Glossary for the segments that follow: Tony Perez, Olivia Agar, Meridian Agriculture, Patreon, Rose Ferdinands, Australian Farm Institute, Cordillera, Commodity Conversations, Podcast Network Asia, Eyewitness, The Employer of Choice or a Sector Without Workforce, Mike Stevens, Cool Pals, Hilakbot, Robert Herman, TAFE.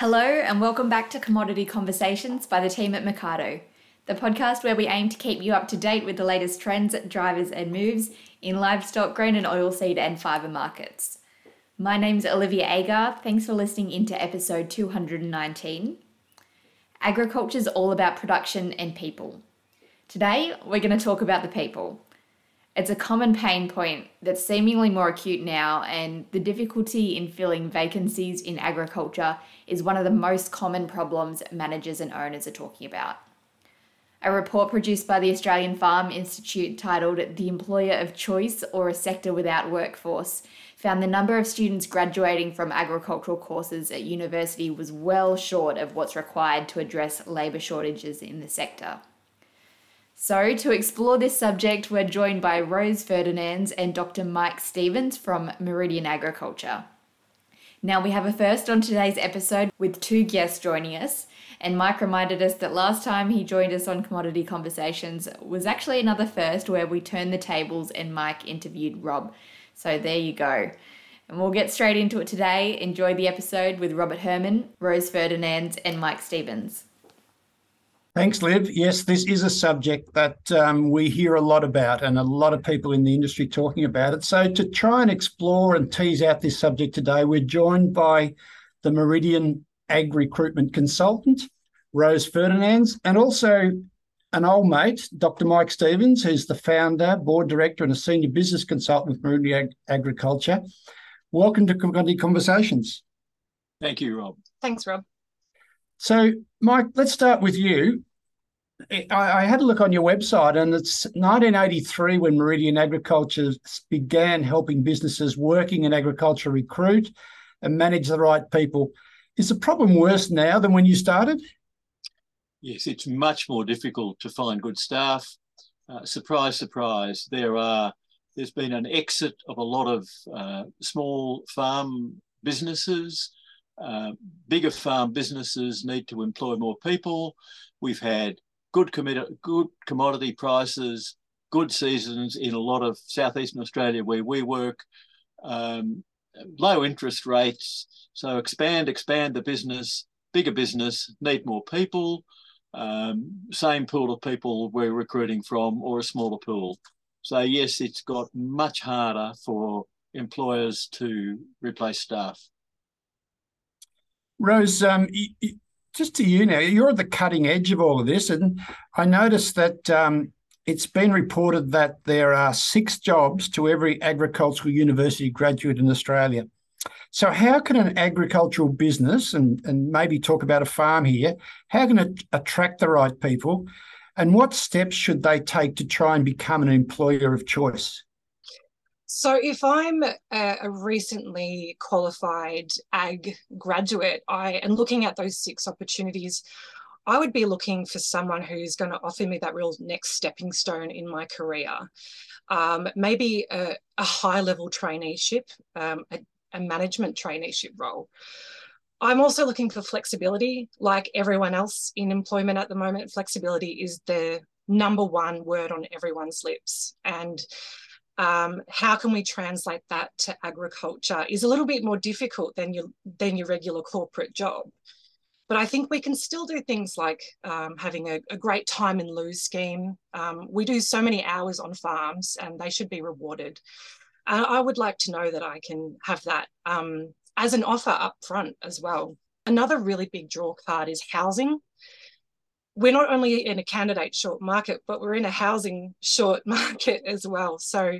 Hello and welcome back to Commodity Conversations by the team at Mercado, the podcast where we aim to keep you up to date with the latest trends, drivers and moves in livestock, grain and oilseed and fibre markets. My name's Olivia Agar. Thanks for listening in to episode 219. Agriculture's all about production and people. Today, we're going to talk about the people. It's a common pain point that's seemingly more acute now, and the difficulty in filling vacancies in agriculture is one of the most common problems managers and owners are talking about. A report produced by the Australian Farm Institute titled The Employer of Choice or a Sector Without Workforce found the number of students graduating from agricultural courses at university was well short of what's required to address labour shortages in the sector. So, to explore this subject, we're joined by Rose Ferdinands and Dr. Mike Stevens from Meridian Agriculture. Now, we have a first on today's episode with two guests joining us, and Mike reminded us that last time he joined us on Commodity Conversations was actually another first where we turned the tables and Mike interviewed Rob. So there you go. And we'll get straight into it today. Enjoy the episode with Robert Herman, Rose Ferdinands and Mike Stevens. Thanks, Liv. Yes, this is a subject that we hear a lot about and a lot of people in the industry talking about it. So to try and explore and tease out this subject today, we're joined by the Meridian Ag Recruitment Consultant, Rose Ferdinands, and also an old mate, Dr. Mike Stevens, who's the founder, board director and a senior business consultant with Meridian Agriculture. Welcome to Commodity Conversations. Thank you, Rob. Thanks, Rob. So, Mike, let's start with you. I had a look on your website, and it's 1983 when Meridian Agriculture began helping businesses working in agriculture recruit and manage the right people. Is the problem worse now than when you started? Yes, it's much more difficult to find good staff. Surprise, surprise, there's been an exit of a lot of small farm businesses. Bigger farm businesses need to employ more people. We've had good commodity prices, good seasons in a lot of southeastern Australia where we work, low interest rates. So expand the business, bigger business, need more people, same pool of people we're recruiting from or a smaller pool. So yes, it's got much harder for employers to replace staff. Rose, just to you now, you're at the cutting edge of all of this, and I noticed that it's been reported that there are 6 jobs to every agricultural university graduate in Australia. So how can an agricultural business, and maybe talk about a farm here, how can it attract the right people, and what steps should they take to try and become an employer of choice? So if I'm a recently qualified ag graduate, and looking at those 6 opportunities, I would be looking for someone who's going to offer me that real next stepping stone in my career. Maybe a high-level traineeship, a management traineeship role. I'm also looking for flexibility. Like everyone else in employment at the moment, flexibility is the number one word on everyone's lips. And how can we translate that to agriculture is a little bit more difficult than your regular corporate job. But I think we can still do things like having a great time and lose scheme. We do so many hours on farms and they should be rewarded. And I would like to know that I can have that as an offer up front as well. Another really big draw card is housing. We're not only in a candidate short market, but we're in a housing short market as well. So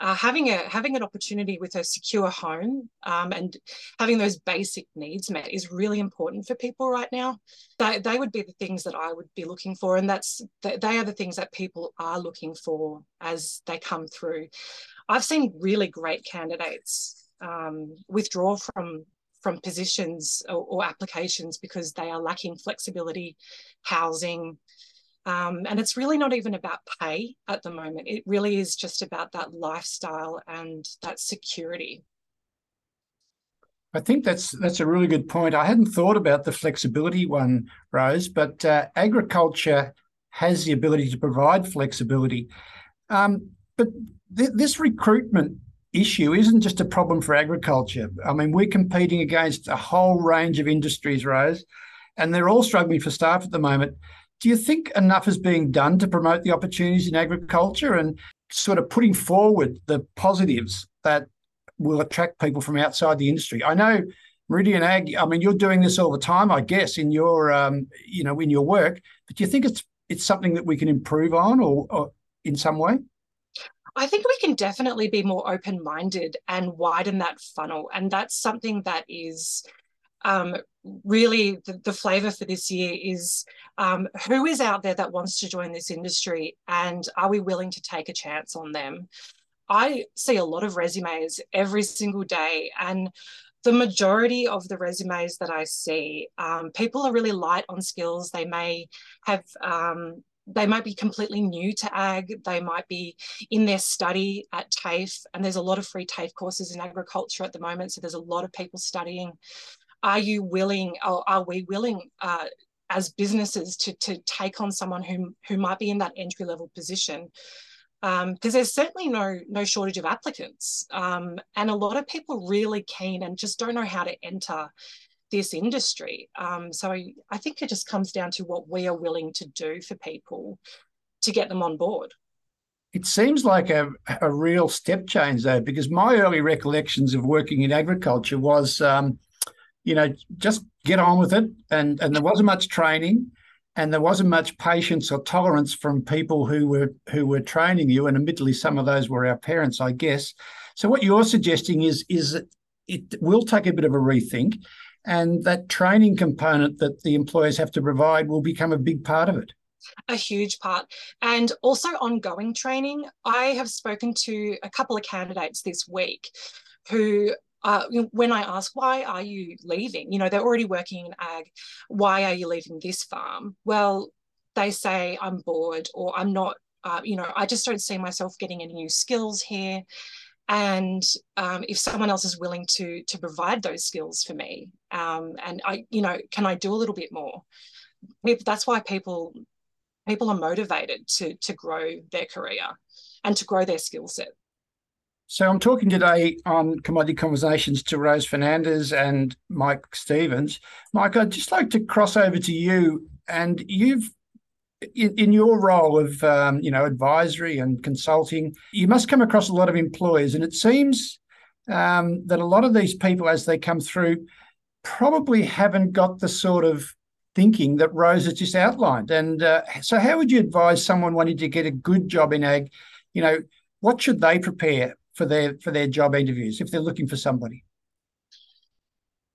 having an opportunity with a secure home and having those basic needs met is really important for people right now. They would be the things that I would be looking for, and they are the things that people are looking for as they come through. I've seen really great candidates withdraw from positions or applications because they are lacking flexibility, housing, and it's really not even about pay at the moment. It really is just about that lifestyle and that security. I think that's a really good point. I hadn't thought about the flexibility one, Rose, but agriculture has the ability to provide flexibility. But this recruitment issue isn't just a problem for agriculture. I mean, we're competing against a whole range of industries, Rose, and they're all struggling for staff at the moment. Do you think enough is being done to promote the opportunities in agriculture and sort of putting forward the positives that will attract people from outside the industry? I know Meridian Ag, I mean, you're doing this all the time, I guess, in your, you know, in your work. But do you think it's something that we can improve on or in some way? I think we can definitely be more open-minded and widen that funnel. And that's something that is really the flavour for this year is who is out there that wants to join this industry and are we willing to take a chance on them? I see a lot of resumes every single day, and the majority of the resumes that I see, people are really light on skills. They may have... They might be completely new to ag. They might be in their study at TAFE, and there's a lot of free TAFE courses in agriculture at the moment, so there's a lot of people studying. Are you willing, or are we willing as businesses to take on someone who might be in that entry-level position? Because there's certainly no shortage of applicants, and a lot of people really keen and just don't know how to enter this industry. So I think it just comes down to what we are willing to do for people to get them on board. It seems like a real step change though, because my early recollections of working in agriculture was, you know, just get on with it. And there wasn't much training and there wasn't much patience or tolerance from people who were training you. And admittedly, some of those were our parents, I guess. So what you're suggesting is it will take a bit of a rethink, and that training component that the employers have to provide will become a big part of it. A huge part. And also ongoing training. I have spoken to a couple of candidates this week who, when I ask, why are you leaving? You know, they're already working in ag. Why are you leaving this farm? Well, they say, I'm bored, or I'm not, you know, I just don't see myself getting any new skills here. And if someone else is willing to provide those skills for me, and I, you know, can I do a little bit more? That's why people are motivated to grow their career and to grow their skill set. So I'm talking today on Commodity Conversations to Rose Ferdinands and Mike Stevens. Mike, I'd just like to cross over to you, and you've, in your role of, you know, advisory and consulting, you must come across a lot of employers, and it seems that a lot of these people, as they come through, probably haven't got the sort of thinking that Rose has just outlined. And so how would you advise someone wanting to get a good job in ag? You know, what should they prepare for their job interviews if they're looking for somebody?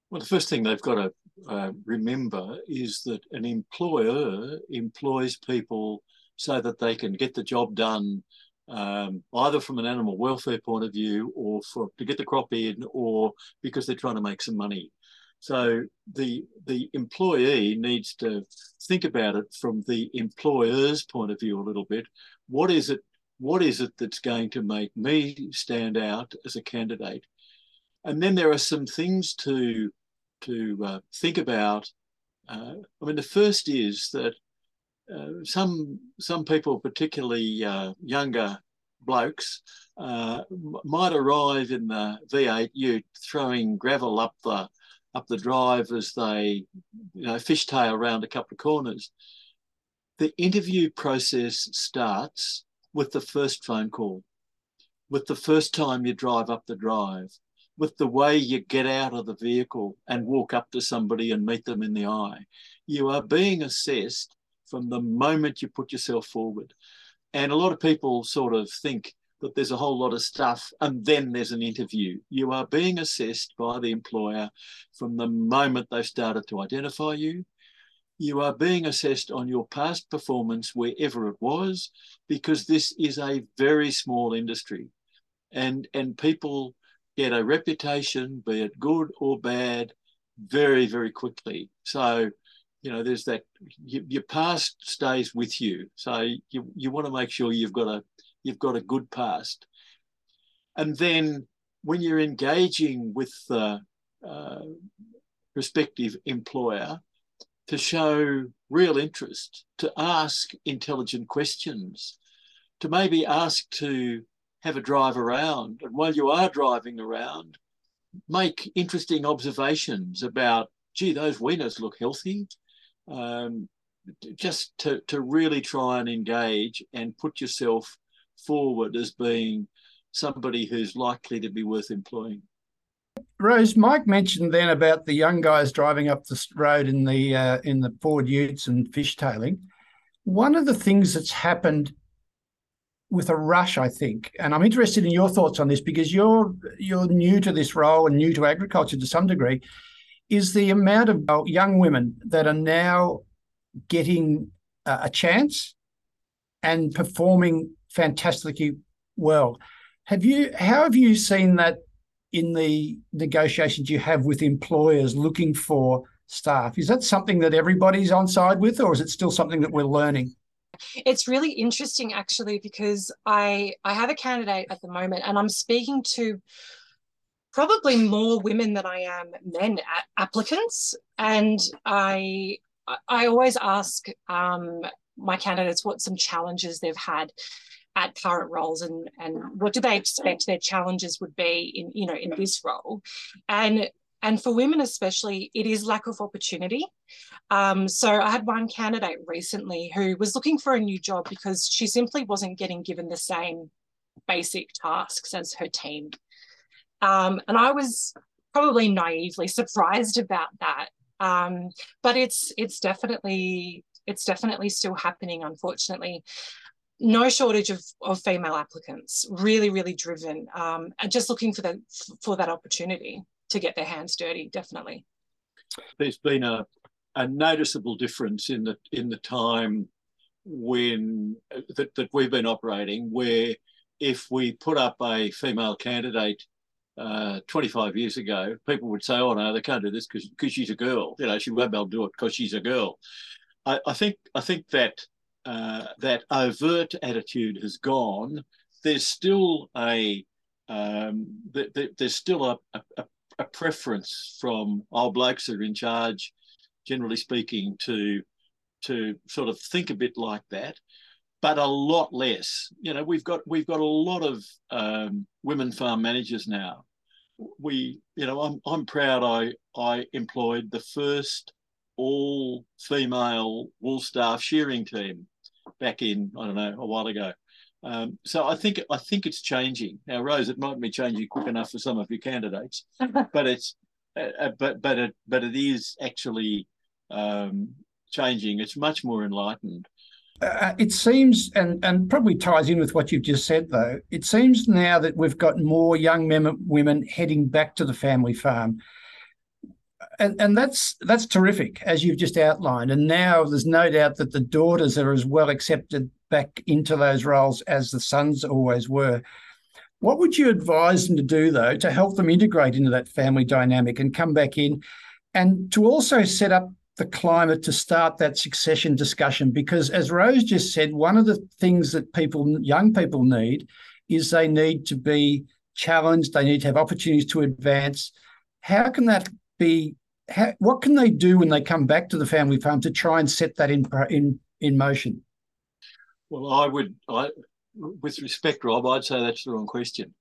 Well, the first thing they've got to remember is that an employer employs people so that they can get the job done, either from an animal welfare point of view or to get the crop in, or because they're trying to make some money. So the employee needs to think about it from the employer's point of view a little bit. What is it that's going to make me stand out as a candidate? And then there are some things to think about. I mean, the first is that some people, particularly younger blokes, might arrive in the V8 ute throwing gravel up the drive as they, you know, fishtail around a couple of corners. The interview process starts with the first phone call, with the first time you drive up the drive, with the way you get out of the vehicle and walk up to somebody and meet them in the eye. You are being assessed from the moment you put yourself forward. And a lot of people sort of think that there's a whole lot of stuff and then there's an interview. You are being assessed by the employer from the moment they've started to identify you. You are being assessed on your past performance wherever it was, because this is a very small industry. And people get a reputation, be it good or bad, very, very quickly. So, you know, there's that, your past stays with you. So you want to make sure you've got a good past. And then when you're engaging with the prospective employer, to show real interest, to ask intelligent questions, to maybe ask to have a drive around. And while you are driving around, make interesting observations about, gee, those wieners look healthy. Just to really try and engage and put yourself forward as being somebody who's likely to be worth employing. Rose, Mike mentioned then about the young guys driving up the road in the Ford utes and fishtailing. One of the things that's happened with a rush, I think, and I'm interested in your thoughts on this because you're new to this role and new to agriculture to some degree, is the amount of young women that are now getting a chance and performing fantastically well. How have you seen that in the negotiations you have with employers looking for staff? Is that something that everybody's on side with, or is it still something that we're learning? It's really interesting, actually, because I have a candidate at the moment and I'm speaking to probably more women than I am men applicants. And I always ask my candidates what some challenges they've had at current roles and what do they expect their challenges would be in this role. And for women especially, it is lack of opportunity. So I had one candidate recently who was looking for a new job because she simply wasn't getting given the same basic tasks as her team. And I was probably naively surprised about that. But it's definitely still happening, unfortunately. No shortage of female applicants, really, really driven, and just looking for that opportunity to get their hands dirty, definitely. There's been a noticeable difference in the time when that we've been operating, where if we put up a female candidate 25 years ago, people would say, oh, no, they can't do this because she's a girl. You know, she won't be able to do it because she's a girl. I think that that overt attitude has gone. There's still a preference from old blokes who are in charge, generally speaking, to sort of think a bit like that, but a lot less. You know, we've got a lot of women farm managers now. I'm proud I employed the first all-female wool-staff shearing team back in, a while ago. So I think it's changing. Now, Rose, it mightn't be changing quick enough for some of your candidates, but it is actually changing. It's much more enlightened. It seems, and probably ties in with what you've just said, though, it seems now that we've got more young women heading back to the family farm. And that's terrific, as you've just outlined. And now there's no doubt that the daughters are as well accepted back into those roles as the sons always were. What would you advise them to do, though, to help them integrate into that family dynamic and come back in, and to also set up the climate to start that succession discussion? Because as Rose just said, one of the things that young people need is they need to be challenged. They need to have opportunities to advance. How can that be? What can they do when they come back to the family farm to try and set that in motion? Well, with respect, Rob, I'd say that's the wrong question.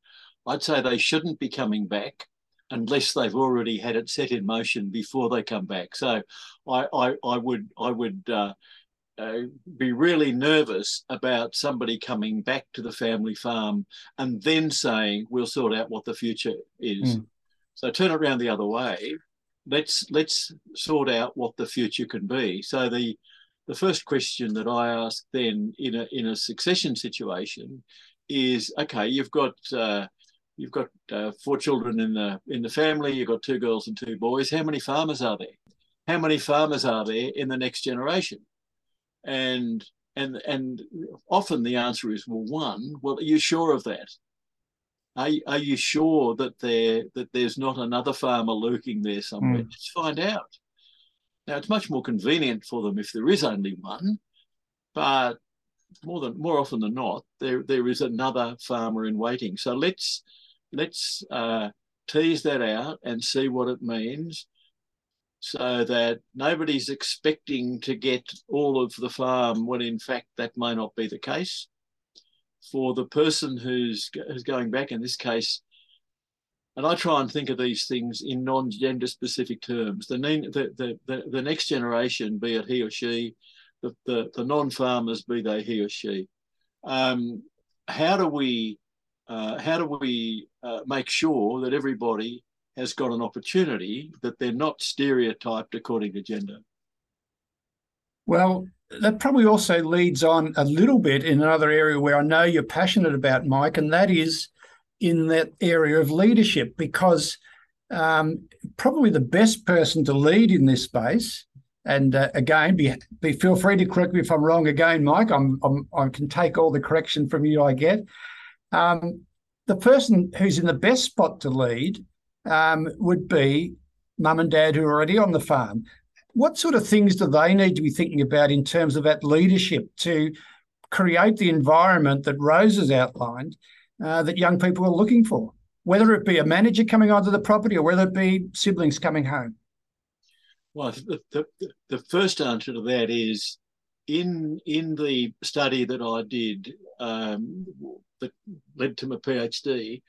I'd say they shouldn't be coming back unless they've already had it set in motion before they come back. So I would be really nervous about somebody coming back to the family farm and then saying, we'll sort out what the future is. Mm. So turn it around the other way. Let's sort out what the future can be. So the first question that I ask then in a succession situation is, okay, you've got 4 children in the family. You've got 2 girls and 2 boys. How many farmers are there? How many farmers are there in the next generation? And often the answer is, well, 1. Well, are you sure of that? Are you sure that there's not another farmer lurking there somewhere? Mm. Let's find out. Now, it's much more convenient for them if there is only 1, but more often than not, there is another farmer in waiting. So let's tease that out and see what it means, so that nobody's expecting to get all of the farm when in fact that may not be the case. for the person who's going back in this case. And I try and think of these things in non-gender specific terms. The next generation, be it he or she, the non-farmers, be they he or she. How do we make sure that everybody has got an opportunity, that they're not stereotyped according to gender? Well, that probably also leads on a little bit in another area where I know you're passionate about, Mike, and that is in that area of leadership, because probably the best person to lead in this space, and again, be feel free to correct me if I'm wrong again, Mike. I can take all the correction from you I get. The person who's in the best spot to lead would be mum and dad who are already on the farm. What sort of things do they need to be thinking about in terms of that leadership to create the environment that Rose has outlined that young people are looking for, whether it be a manager coming onto the property or whether it be siblings coming home? Well, the first answer to that is in the study that I did that led to my PhD,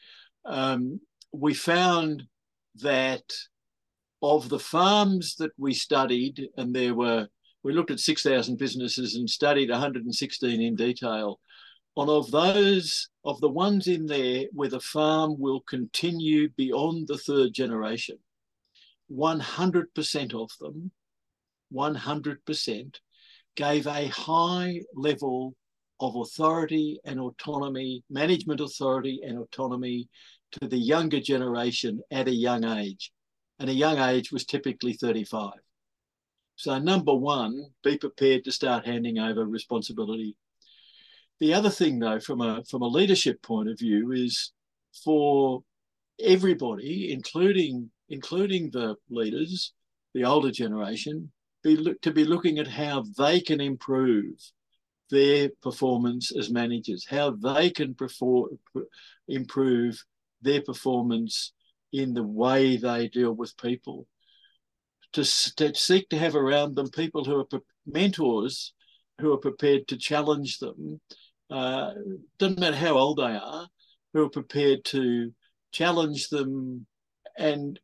we found that of the farms that we studied, and we looked at 6,000 businesses and studied 116 in detail. And of the ones in there where the farm will continue beyond the third generation, 100% of them, 100% gave a high level of authority and autonomy, management authority and autonomy to the younger generation at a young age. And a young age was typically 35. So number one, be prepared to start handing over responsibility. The other thing, though, from a leadership point of view is for everybody, including the leaders, the older generation, to be looking at how they can improve their performance as managers, how they can improve their performance in the way they deal with people, to seek to have around them people who are mentors, who are prepared to challenge them, doesn't matter how old they are, who are prepared to challenge them and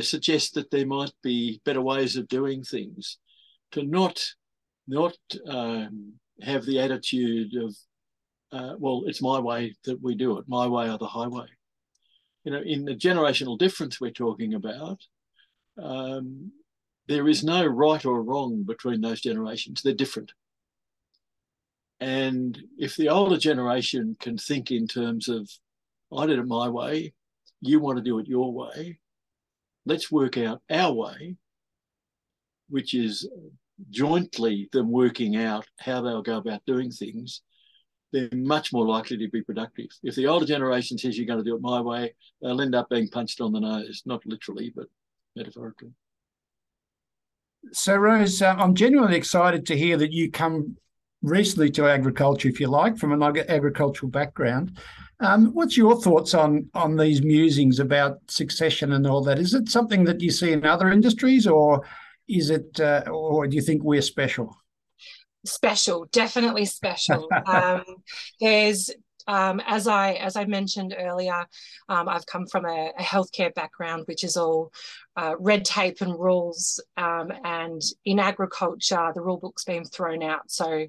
suggest that there might be better ways of doing things, to not have the attitude of, well, it's my way that we do it, my way or the highway. You know, in the generational difference we're talking about, there is no right or wrong between those generations. They're different. And if the older generation can think in terms of, I did it my way, you want to do it your way, let's work out our way, which is jointly them working out how they'll go about doing things, they're much more likely to be productive. If the older generation says you're going to do it my way, they'll end up being punched on the nose, not literally, but metaphorically. So, Rose, I'm genuinely excited to hear that you come recently to agriculture, if you like, from an agricultural background. What's your thoughts on these musings about succession and all that? Is it something that you see in other industries, or is it, or do you think we're special? Special, definitely special. There's, as I mentioned earlier, I've come from a healthcare background, which is all red tape and rules. And in agriculture, the rule book's been thrown out. So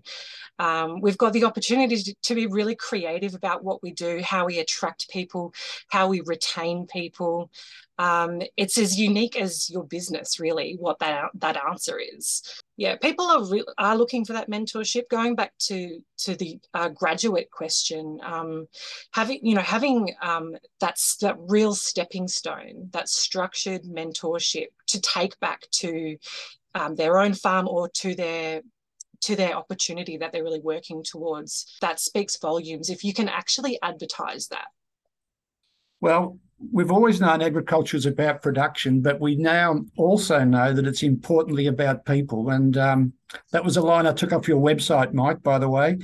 we've got the opportunity to be really creative about what we do, how we attract people, how we retain people. It's as unique as your business, really, what that answer is. Yeah, people are looking for that mentorship. Going back to the graduate question, having that real stepping stone, that structured mentorship to take back to their own farm or to their opportunity that they're really working towards, that speaks volumes if you can actually advertise that. Well, we've always known agriculture is about production, but we now also know that it's importantly about people. And that was a line I took off your website, Mike, by the way.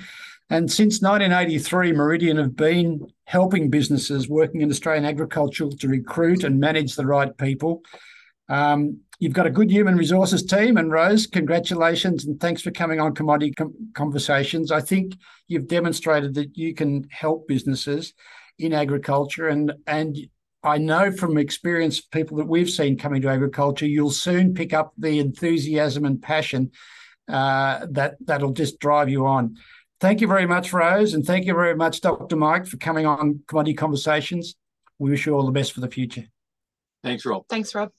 And since 1983, Meridian have been helping businesses working in Australian agriculture to recruit and manage the right people. You've got a good human resources team, and Rose, congratulations and thanks for coming on Commodity Conversations. I think you've demonstrated that you can help businesses in agriculture, and I know from experience, people that we've seen coming to agriculture, you'll soon pick up the enthusiasm and passion that'll just drive you on. Thank you very much, Rose, and thank you very much, Dr. Mike, for coming on Commodity Conversations. We wish you all the best for the future. Thanks, Rob. Thanks, Rob.